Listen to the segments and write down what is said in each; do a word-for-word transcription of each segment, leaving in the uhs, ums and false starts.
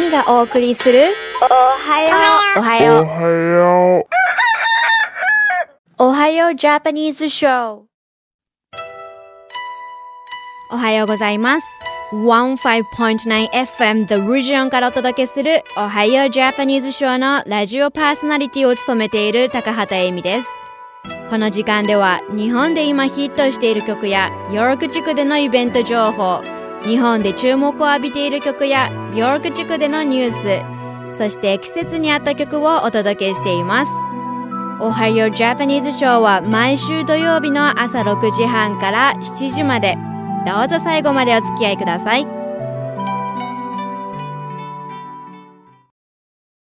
Emi がお送りするおはようおはようおはよう Japanese Show おはようございます ひゃくごてんきゅう エフエム The Region からお届けするおはよう Japanese Show のラジオパーソナリティを務めている高畑恵美です。この時間では日本で今ヒットしている曲やヨーク地区でのイベント情報、日本で注目を浴びている曲やヨーク地区でのニュース、そして季節に合った曲をお届けしています。おはよう Japanese Show は毎週土曜日の朝ろくじはんからしちじまで、どうぞ最後までお付き合いください。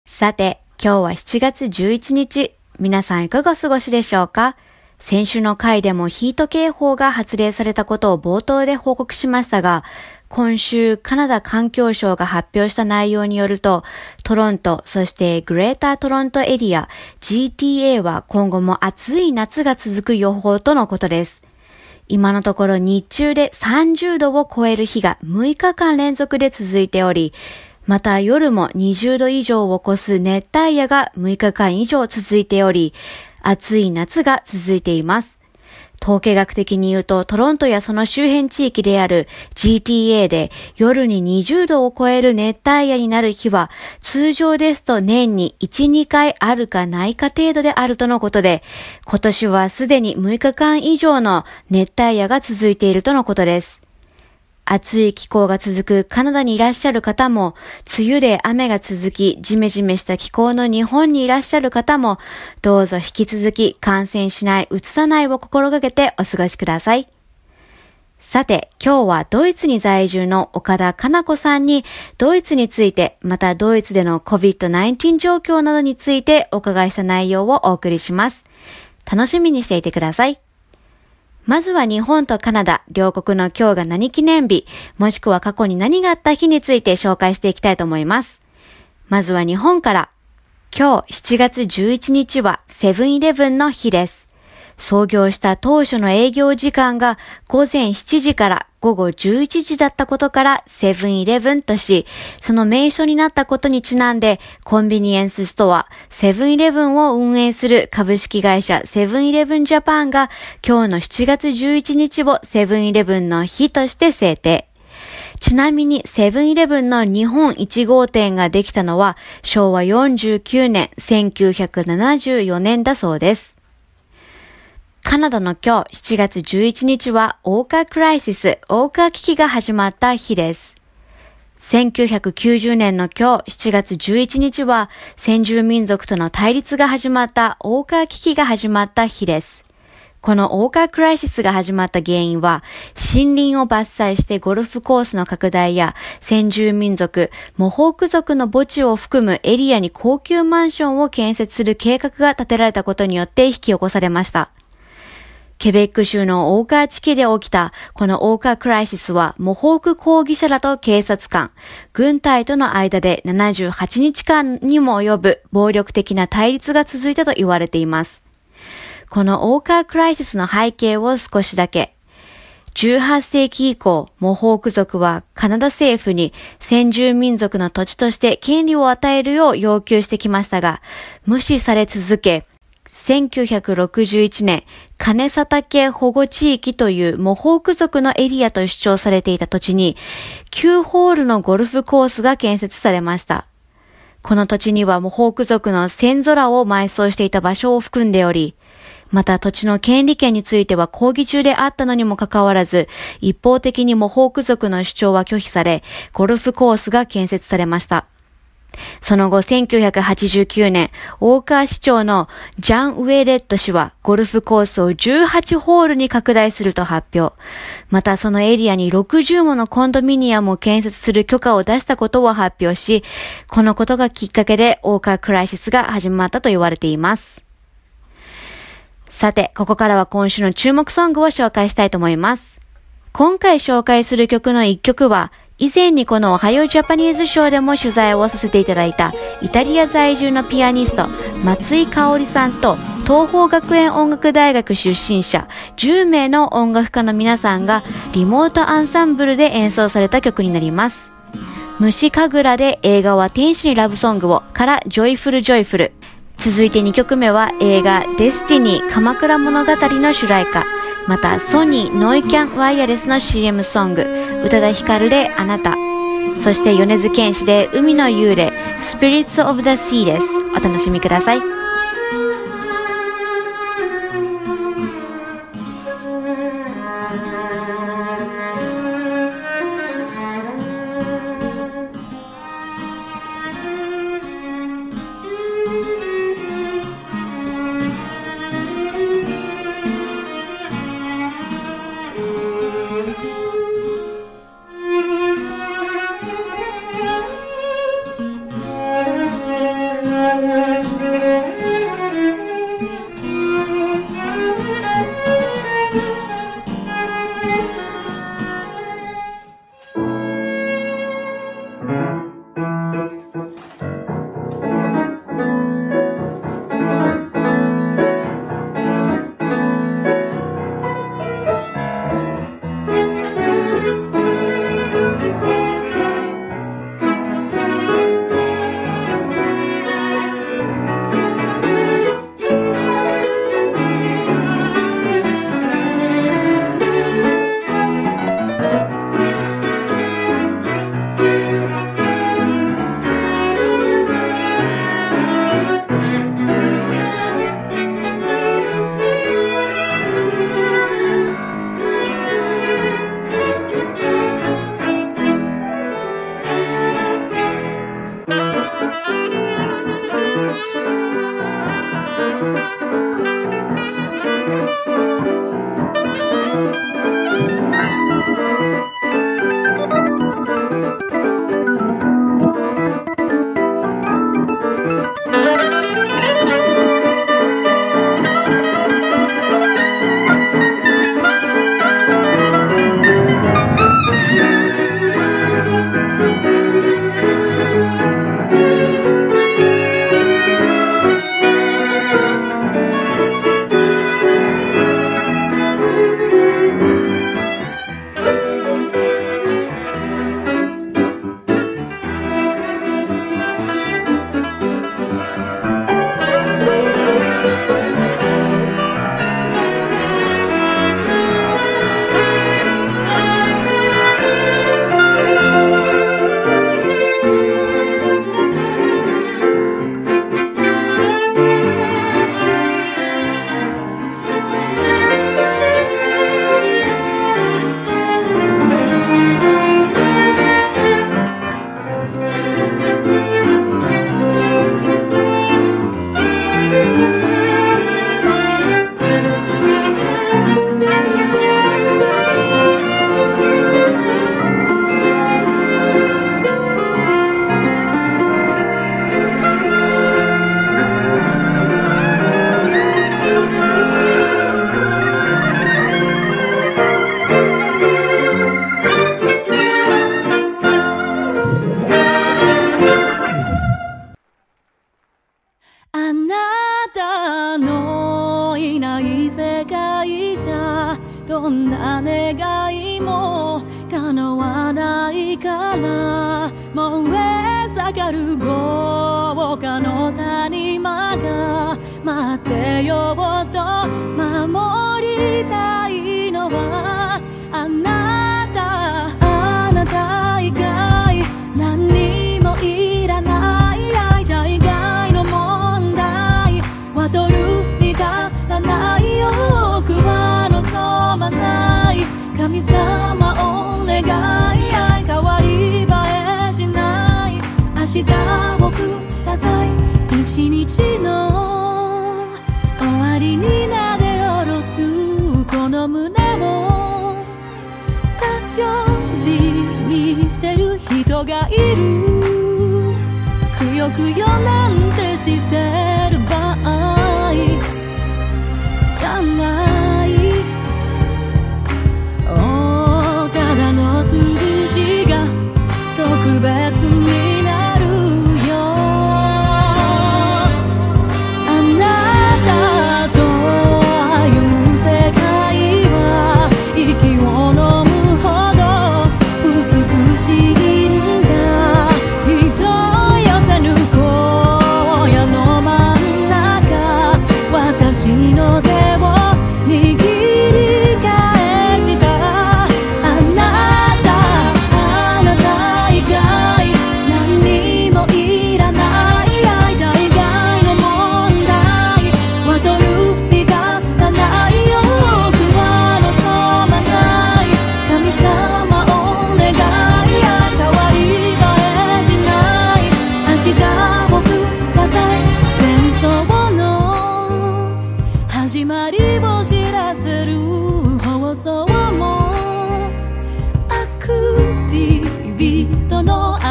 さて、今日はしちがつじゅういちにち、皆さんいかがお過ごしでしょうか。先週の回でもヒート警報が発令されたことを冒頭で報告しましたが、今週カナダ環境省が発表した内容によると、トロント、そしてグレータートロントエリア ジーティーエー は今後も暑い夏が続く予報とのことです。今のところ日中でさんじゅうどを超える日がむいかかん連続で続いており、また夜もにじゅうど以上を超す熱帯夜がむいかかん以上続いており、暑い夏が続いています。統計学的に言うと、トロントやその周辺地域である ジーティーエー で夜ににじゅうどを超える熱帯夜になる日は、通常ですと年にいち、にかいあるかないか程度であるとのことで、今年はすでにむいかかん以上の熱帯夜が続いているとのことです。暑い気候が続くカナダにいらっしゃる方も、梅雨で雨が続きジメジメした気候の日本にいらっしゃる方も、どうぞ引き続き感染しない、うつさないを心がけてお過ごしください。さて、今日はドイツに在住の岡田かな子さんにドイツについて、またドイツでの コビッドじゅうきゅう 状況などについてお伺いした内容をお送りします。楽しみにしていてください。まずは日本とカナダ、両国の今日が何記念日、もしくは過去に何があった日について紹介していきたいと思います。まずは日本から。今日しちがつじゅういちにちはセブンイレブンの日です。創業した当初の営業時間がごぜんしちじからごごじゅういちじだったことからセブンイレブンとし、その名称になったことにちなんで、コンビニエンスストアセブンイレブンを運営する株式会社セブンイレブンジャパンが今日のしちがつじゅういちにちをセブンイレブンの日として制定。ちなみにセブンイレブンの日本いちごうてんができたのはしょうわよんじゅうきゅうねん、せんきゅうひゃくななじゅうよねんだそうです。カナダの今日しちがつじゅういちにちはオーカクライシス、オーカ危機が始まった日です。せんきゅうひゃくきゅうじゅうねんの今日しちがつじゅういちにちは先住民族との対立が始まったオーカ危機が始まった日です。このオーカクライシスが始まった原因は、森林を伐採してゴルフコースの拡大や先住民族、モホーク族の墓地を含むエリアに高級マンションを建設する計画が立てられたことによって引き起こされました。ケベック州のオーカー地区で起きたこのオーカークライシスは、モホーク抗議者らと警察官、軍隊との間でななじゅうはちにちかんにも及ぶ暴力的な対立が続いたと言われています。このオーカークライシスの背景を少しだけ。じゅうはっせいき以降、モホーク族はカナダ政府に先住民族の土地として権利を与えるよう要求してきましたが、無視され続け、せんきゅうひゃくろくじゅういちねん、カネサタケ保護地域というモホーク族のエリアと主張されていた土地にきゅうホールのゴルフコースが建設されました。この土地にはモホーク族の先祖らを埋葬していた場所を含んでおり、また土地の権利権については抗議中であったのにもかかわらず、一方的にモホーク族の主張は拒否され、ゴルフコースが建設されました。その後せんきゅうひゃくはちじゅうきゅうねん、オーカー市長のジャン・ウェレット氏はゴルフコースをじゅうはちホールに拡大すると発表。またそのエリアにろくじゅうものコンドミニアムを建設する許可を出したことを発表し、このことがきっかけでオーカークライシスが始まったと言われています。さて、ここからは今週の注目ソングを紹介したいと思います。今回紹介する曲のいっきょくは、以前にこのおはようジャパニーズショーでも取材をさせていただいたイタリア在住のピアニスト松井香織さんと東邦学園音楽大学出身者じゅうめいの音楽家の皆さんがリモートアンサンブルで演奏された曲になります。虫かぐらで映画は天使にラブソングをからジョイフルジョイフル、続いてにきょくめは映画デスティニー鎌倉物語の主題歌、またソニーノイキャンワイヤレスの シーエム ソング宇多田ヒカルであなた、そして米津玄師で海の幽霊スピリッツオブザシーです。お楽しみください。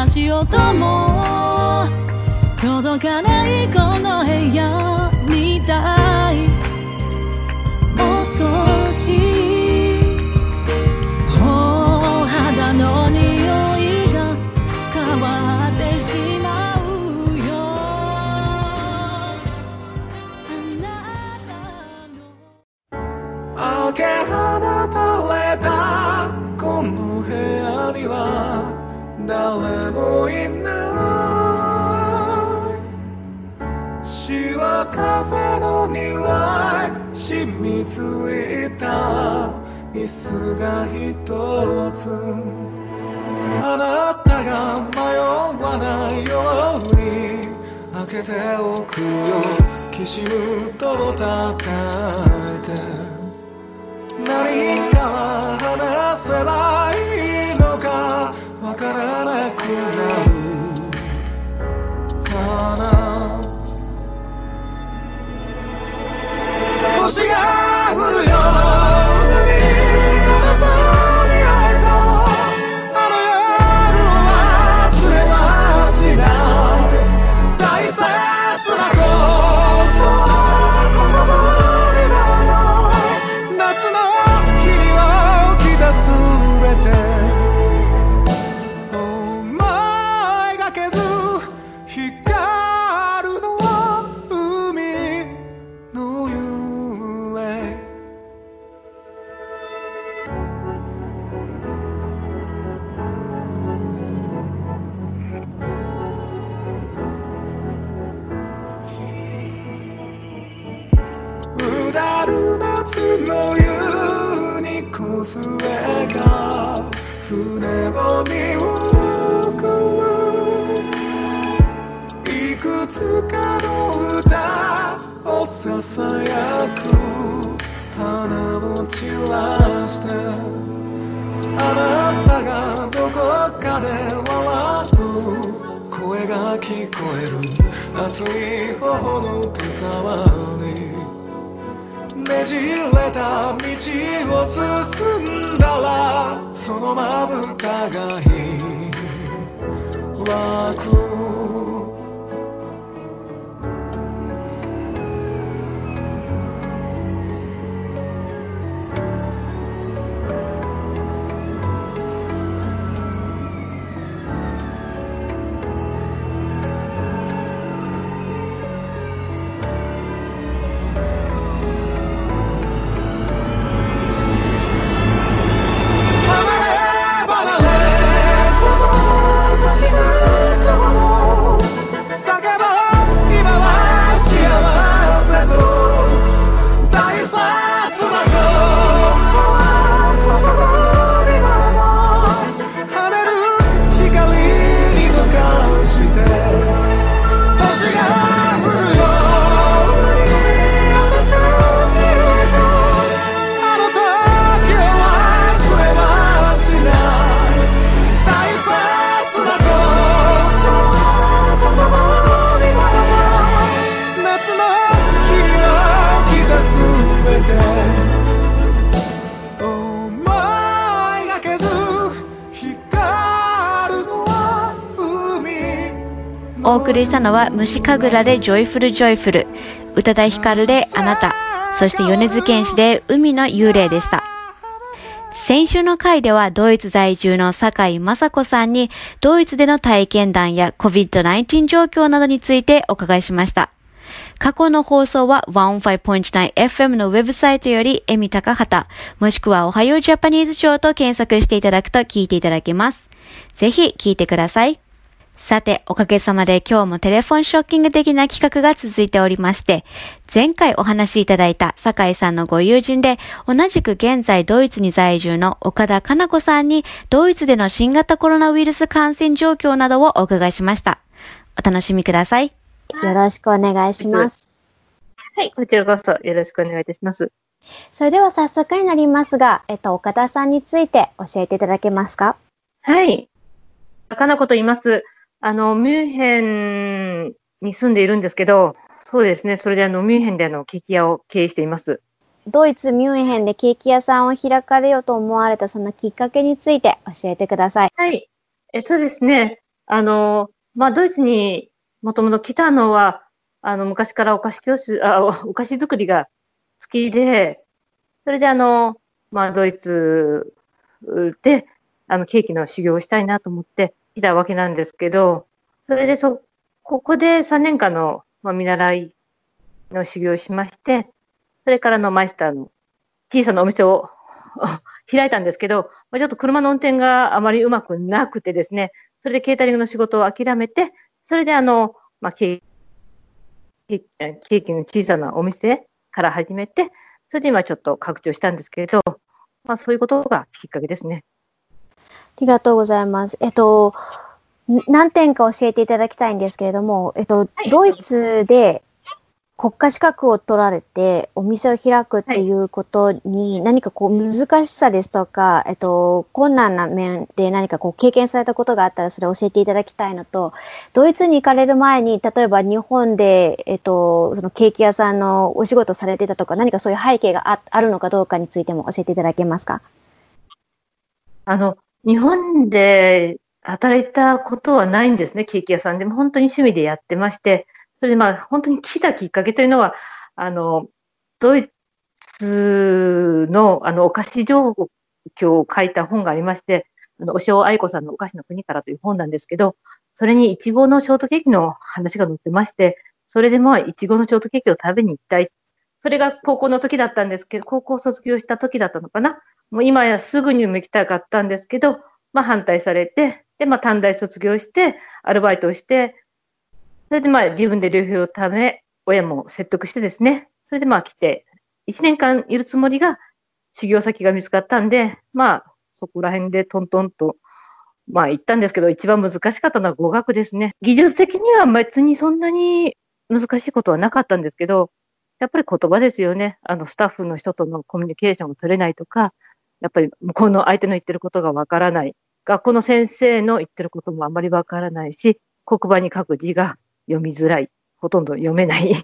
足音も届かないこの部屋みたい。もう少しお肌の匂いが変わってしまうよ。あなたのあけ放たれたこの部屋には誰もいない。シワカフェの匂い染みついた椅子がひとつ。あなたが迷わないように開けておくよ。きしむと叩いて何かは話せばいいのかわからなくなるかな。星が降るよ君のとに会えたあの夜を忘れはしない。大切なことは言葉にならない。夏の日には起きたすべてお送りしたのは虫神楽でジョイフルジョイフル、宇多田ヒカルであなた、そして米津玄師で海の幽霊でした。先週の回ではドイツ在住の堺雅子さんにドイツでの体験談や コビッドナインティーン 状況などについてお伺いしました。過去の放送は ひゃくごてんきゅうエフエム のウェブサイトより Emi Takahata もしくは Ohio Japanese Show と検索していただくと聞いていただけます。ぜひ聞いてください。さて、おかげさまで今日もテレフォンショッキング的な企画が続いておりまして、前回お話しいただいた酒井さんのご友人で、同じく現在ドイツに在住の岡田かな子さんに、ドイツでの新型コロナウイルス感染状況などをお伺いしました。お楽しみください。よろしくお願いします。はい、こちらこそよろしくお願いいたします。それでは早速になりますが、えっと、岡田さんについて教えていただけますか？はい。かな子と言います。あの、ミュンヘンに住んでいるんですけど、そうですね、それであの、ミュンヘンであの、ケーキ屋を経営しています。ドイツ・ミュンヘンでケーキ屋さんを開かれようと思われたそのきっかけについて教えてください。はい。えっとですね、あの、まあ、ドイツにもともと来たのは、あの、昔からお菓子教室、あ、お菓子作りが好きで、それであの、まあ、ドイツで、あの、ケーキの修行をしたいなと思って来たわけなんですけど、それでそ、ここでさんねんかんの、まあ、見習いの修行をしまして、それからのマイスターの小さなお店を開いたんですけど、まあ、ちょっと車の運転があまりうまくなくてですね、それでケータリングの仕事を諦めて、それであの、まあ、ケーキの小さなお店から始めて、それで今ちょっと拡張したんですけど、まあ、そういうことがきっかけですね。ありがとうございます。えっと、何点か教えていただきたいんですけれども、えっと、はい、ドイツで国家資格を取られてお店を開くっていうことに何かこう難しさですとか、はい、えっと、困難な面で何かこう経験されたことがあったらそれを教えていただきたいのと、ドイツに行かれる前に、例えば日本で、えっと、そのケーキ屋さんのお仕事されてたとか、何かそういう背景が あ, あるのかどうかについても教えていただけますか？あの、日本で働いたことはないんですね、ケーキ屋さんでも。本当に趣味でやってまして、それでまあ本当に来たきっかけというのは、あの、ドイツのあのお菓子状況を書いた本がありまして、あの、押尾愛子さんのお菓子の国からという本なんですけど、それにイチゴのショートケーキの話が載ってまして、それでまあイチゴのショートケーキを食べに行きたい。それが高校の時だったんですけど、高校卒業した時だったのかな。もう今やすぐにも行きたかったんですけど、まあ反対されて、で、まあ短大卒業して、アルバイトをして、それでまあ自分で旅費をため、親も説得してですね、それでまあ来て、いちねんかんいるつもりが、修行先が見つかったんで、まあそこら辺でトントンと、まあ行ったんですけど、一番難しかったのは語学ですね。技術的には別にそんなに難しいことはなかったんですけど、やっぱり言葉ですよね。あの、スタッフの人とのコミュニケーションが取れないとか、やっぱり向こうの相手の言ってることがわからない。学校の先生の言ってることもあまりわからないし、黒板に書く字が読みづらい。ほとんど読めない。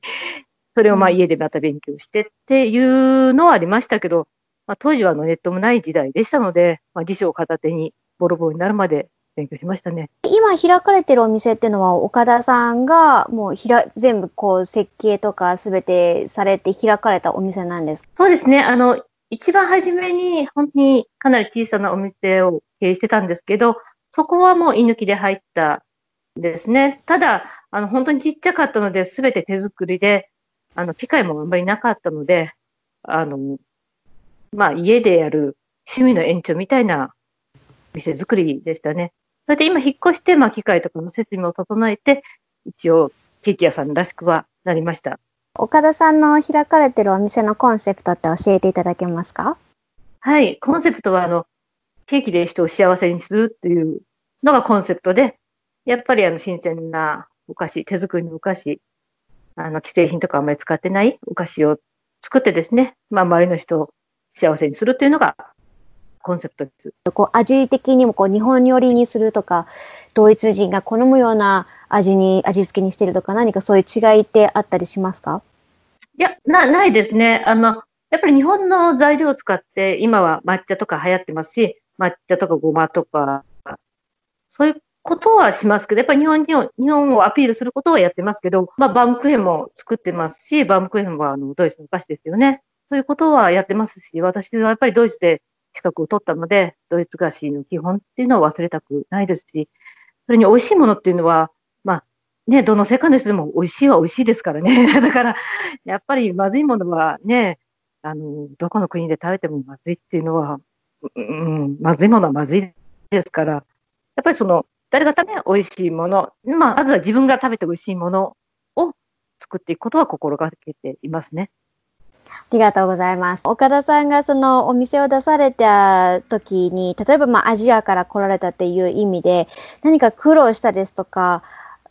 それをまあ家でまた勉強してっていうのはありましたけど、まあ、当時はあのネットもない時代でしたので、まあ、辞書を片手にボロボロになるまで勉強しましたね。今開かれてるお店っていうのは、岡田さんがもうひら全部こう設計とか全てされて開かれたお店なんですか？そうですね。あの、一番初めに本当にかなり小さなお店を経営してたんですけど、そこはもう居抜きで入ったんですね。ただ、あの、本当にちっちゃかったので、すべて手作りで、あの、機械もあんまりなかったので、あの、まあ、家でやる趣味の延長みたいな店作りでしたね。それで今引っ越して、まあ、機械とかの設備も整えて、一応、ケーキ屋さんらしくはなりました。岡田さんの開かれてるお店のコンセプトって教えていただけますか？はい、コンセプトはあのケーキで人を幸せにするというのがコンセプトで、やっぱりあの新鮮なお菓子、手作りのお菓子、あの既製品とかあんまり使ってないお菓子を作ってですね、まあ、周りの人を幸せにするというのがコンセプトです。こう味的にもこう日本寄りにするとか、ドイツ人が好むような味に味付けにしてるとか、何かそういう違いってあったりしますか？いや、な、ないですね。あの、やっぱり日本の材料を使って、今は抹茶とか流行ってますし、抹茶とかごまとか、そういうことはしますけど、やっぱり日本人を、日本をアピールすることはやってますけど、まあ、バウムクーヘンも作ってますし、バウムクーヘンはあのドイツのお菓子ですよね。そういうことはやってますし、私はやっぱりドイツで資格を取ったので、ドイツ菓子の基本っていうのは忘れたくないですし、それに美味しいものっていうのは、まあね、どの世界の人でも美味しいは美味しいですからね。だから、やっぱりまずいものはね、あの、どこの国で食べてもまずいっていうのは、うん、まずいものはまずいですから、やっぱりその、誰が食べる美味しいもの、まあ、まずは自分が食べて美味しいものを作っていくことは心がけていますね。ありがとうございます。岡田さんがそのお店を出された時に、例えばまあアジアから来られたっていう意味で、何か苦労したですとか、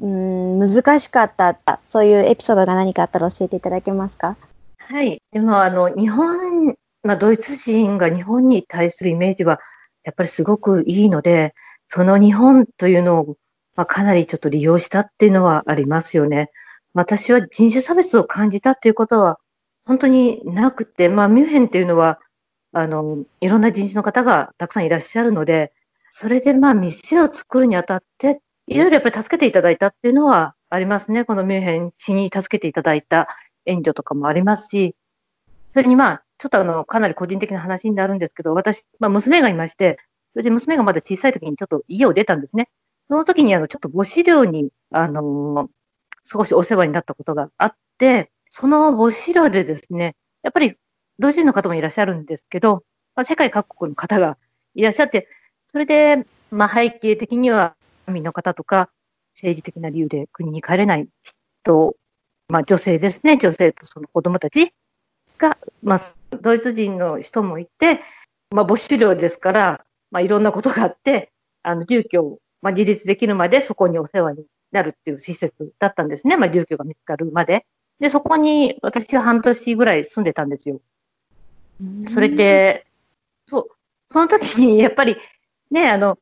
うーん、難しかった、そういうエピソードが何かあったら教えていただけますか？はい。でもあの、日本、まあ、ドイツ人が日本に対するイメージはやっぱりすごくいいので、その日本というのを、まあ、かなりちょっと利用したっていうのはありますよね。私は人種差別を感じたということは、本当になくて、まあ、ミュンヘンっていうのは、あの、いろんな人種の方がたくさんいらっしゃるので、それでまあ、店を作るにあたって、いろいろやっぱり助けていただいたっていうのはありますね。このミュンヘン市に助けていただいた援助とかもありますし、それにまあちょっとあのかなり個人的な話になるんですけど、私、まあ、娘がいまして、それで娘がまだ小さい時にちょっと家を出たんですね。その時にあのちょっと母子寮にあの少しお世話になったことがあって、その母子寮でですね、やっぱり同人の方もいらっしゃるんですけど、まあ、世界各国の方がいらっしゃって、それで、まあ、背景的には市民の方とか政治的な理由で国に帰れない人、まあ、女性ですね、女性とその子供たちが、まあ、ドイツ人の人もいて、まあ、母子寮ですから、まあ、いろんなことがあって、あの住居を、まあ、自立できるまでそこにお世話になるっていう施設だったんですね、まあ、住居が見つかるまで。で、そこに私は半年ぐらい住んでたんですよ。それで、そう、その時にやっぱりね、あの、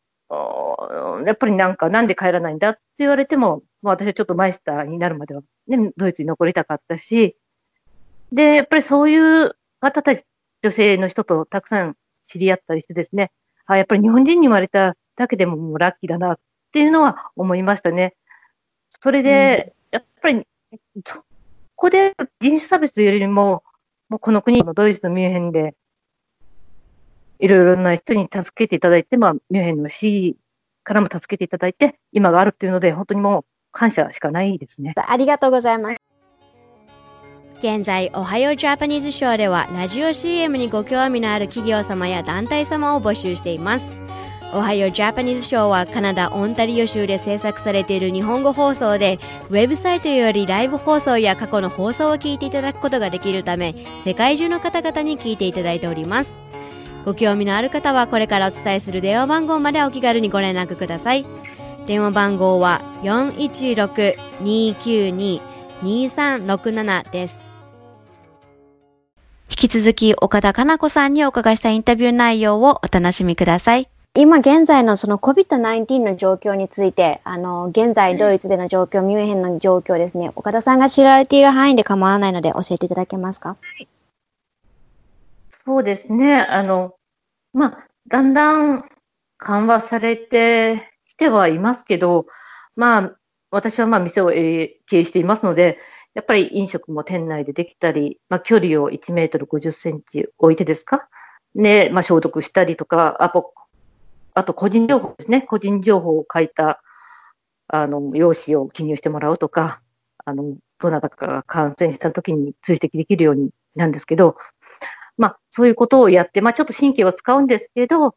やっぱりなんかなんで帰らないんだって言われても、まあ、私はちょっとマイスターになるまでは、ね、ドイツに残りたかったし、で、やっぱりそういう方たち、女性の人とたくさん知り合ったりしてですね、あ、やっぱり日本人に生まれただけでももうラッキーだなっていうのは思いましたね。それで、やっぱり、ここで人種差別というよりも、もうこの国のドイツのミュンヘンでいろいろな人に助けていただいて、まあ、ミュンヘンの市からも助けていただいて今があるというので、本当にもう感謝しかないですね。ありがとうございます。現在 Ohio Japanese Show ではラジオ シーエム にご興味のある企業様や団体様を募集しています。 Ohio Japanese Show はカナダオンタリオ州で制作されている日本語放送で、ウェブサイトよりライブ放送や過去の放送を聞いていただくことができるため、世界中の方々に聞いていただいております。ご興味のある方はこれからお伝えする電話番号までお気軽にご連絡ください。電話番号は よんいちろく にきゅうに にさんろくなな です。引き続き岡田かな子さんにお伺いしたインタビュー内容をお楽しみください。今現在のその コビッドじゅうきゅう の状況について、あの現在ドイツでの状況、ミュンヘンの状況ですね、岡田さんが知られている範囲で構わないので教えていただけますか？そうですね、あのまあ、だんだん緩和されてきてはいますけど、まあ、私はまあ店を経営していますので、やっぱり飲食も店内でできたり、まあ、距離をいちメートルごじゅっセンチ置いてですか、ね、まあ、消毒したりとか、あと、あと個人情報ですね、個人情報を書いたあの用紙を記入してもらうとか、あのどなたかが感染したときに追跡できるようになんですけど、まあ、そういうことをやって、まあ、ちょっと神経は使うんですけど、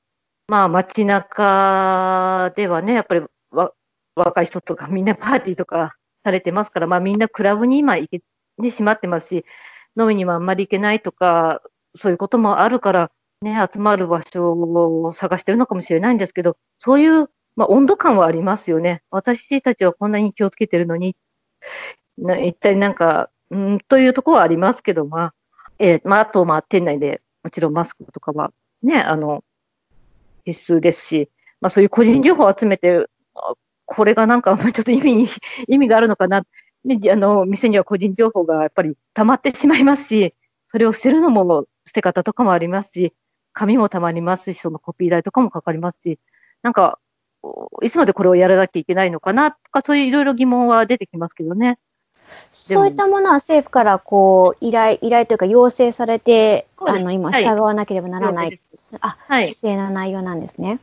まあ、街中ではね、やっぱりわ若い人とかみんなパーティーとかされてますから、まあ、みんなクラブに今行けてしまってますし、飲みにもあんまり行けないとか、そういうこともあるから、ね、集まる場所を探してるのかもしれないんですけど、そういう、まあ、温度感はありますよね。私たちはこんなに気をつけてるのに、な一体なんか、んというところはありますけど、まあ、えーまあ、あと、まあ、店内でもちろんマスクとかは、ね、あの必須ですし、まあ、そういう個人情報を集めて、これがなんかちょっと意味に意味があるのかな、ね、あの店には個人情報がやっぱり溜まってしまいますし、それを捨てるのも捨て方とかもありますし、紙も溜まりますし、そのコピー代とかもかかりますし、なんかいつまでこれをやらなきゃいけないのかなとか、そういういろいろ疑問は出てきますけどね。そういったものは政府からこう依頼依頼というか要請されて、あの今従わなければならない、はいあはい、規制の内容なんですね。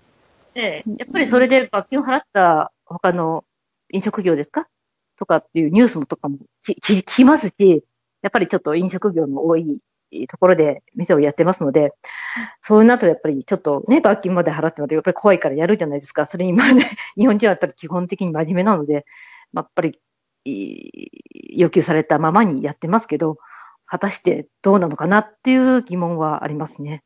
でやっぱりそれで罰金を払った他の飲食業ですかとかっていうニュースもとかも聞きますし、やっぱりちょっと飲食業の多いところで店をやってますので、そうなるとやっぱりちょっとね、罰金まで払ってもやっぱり怖いからやるじゃないですか。それに今、ね、日本人はやっぱり基本的に真面目なので、やっぱり要求されたままにやってますけど、果たしてどうなのかなっていう疑問はありますね。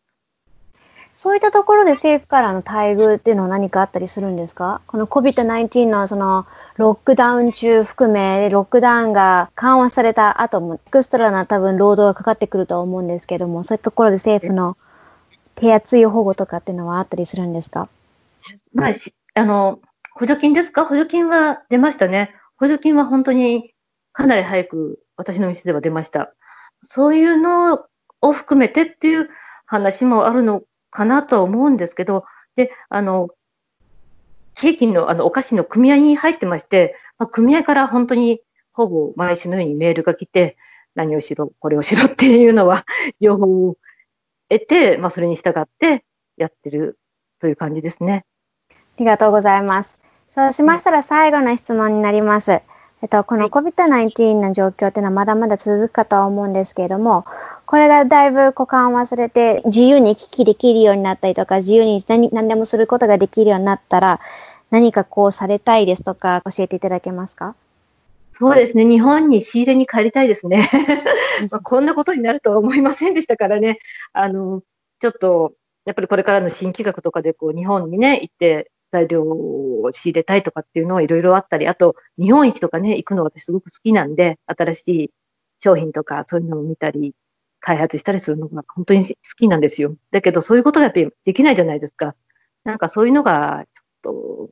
そういったところで政府からの待遇っていうのは何かあったりするんですか？この コビッドじゅうきゅう の, そのロックダウン中含め、ロックダウンが緩和された後もエクストラな多分労働がかかってくると思うんですけども、そういったところで政府の手厚い保護とかっていうのはあったりするんですか？まあ、あの補助金ですか？補助金は出ましたね。補助金は本当にかなり早く私の店では出ました。そういうのを含めてっていう話もあるのかなとは思うんですけど、で、あの、ケーキのあのお菓子の組合に入ってまして、まあ、組合から本当にほぼ毎週のようにメールが来て、何をしろこれをしろっていうのは情報を得て、まあ、それに従ってやってるという感じですね。ありがとうございます。そうしましたら最後の質問になります。えっと、この コビッドナインティーン の状況というのはまだまだ続くかとは思うんですけれども、これがだいぶ緩和されて自由に行き来できるようになったりとか、自由に 何, 何でもすることができるようになったら、何かこうされたいですとか教えていただけますか？そうですね、日本に仕入れに帰りたいですね、まあ、こんなことになるとは思いませんでしたからね。あのちょっとやっぱりこれからの新企画とかでこう日本にね行って材料を仕入れたいとかっていうのはいろいろあったり、あと日本一とかね行くの私すごく好きなんで、新しい商品とかそういうのを見たり開発したりするのが本当に好きなんですよ。だけどそういうことがやっぱりできないじゃないですか。なんかそういうのがちょっ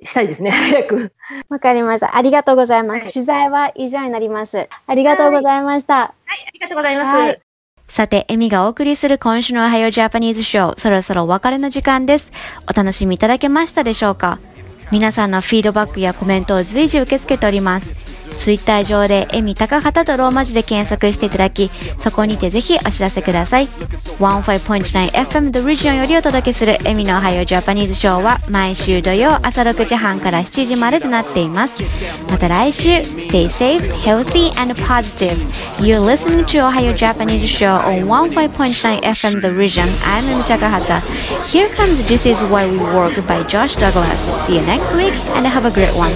としたいですね、早く。わかりました。ありがとうございます、はい、取材は以上になります。ありがとうございました。はい、はい、ありがとうございます、はい。さて、エミがお送りする今週の Ohio Japanese Show、 そろそろお別れの時間です。お楽しみいただけましたでしょうか？皆さんのフィードバックやコメントを随時受け付けております。ツイッター上でエミ高畑とローマ字で検索していただき、そこにてぜひお知らせください。ひゃくごてんきゅう エフエム The Region よりお届けするエミの Ohio Japanese Show は毎週土曜朝ろくじはんからしちじまでとなっています。また来週、Stay safe, healthy and positive. You're listening to Ohio Japanese Show on ひゃくごてんきゅう エフエム The Region. I'm Emi Takahata. Here comes This Is Why We Work by Josh Douglas. See you next week and have a great one.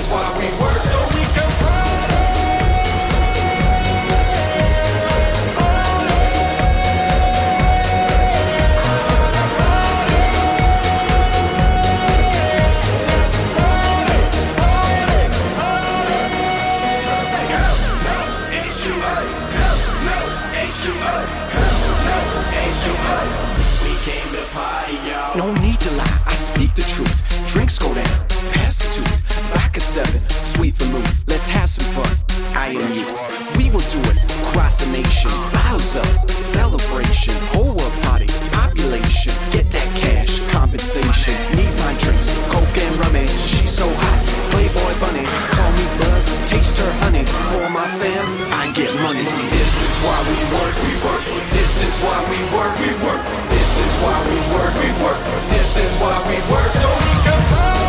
No need to lie, I speak the truth. Drinks go down, pass the tooth. Vodka seven, sweet for mood. Let's have some fun, I am youth. We will do it, cross the nation. Bottles up, celebration. Whole world party, population. Get that cash, compensation. Need my drinks, coke and rum and she's so hot, playboy bunny. Call me Buzz, taste her honey. For my fam, I get money. This is why we work, we work. This is why we work, we work. This is why we work, we work. This is why we work, so we can party.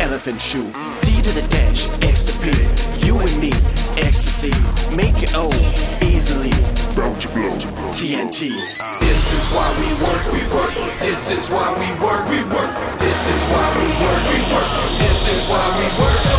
Elephant shoe, D to the dash, X to P, you and me, ecstasy, make it old, easily, blow to blow, T N T. This is why we work, we work, this is why we work, we work, this is why we work, we work, this is why we work.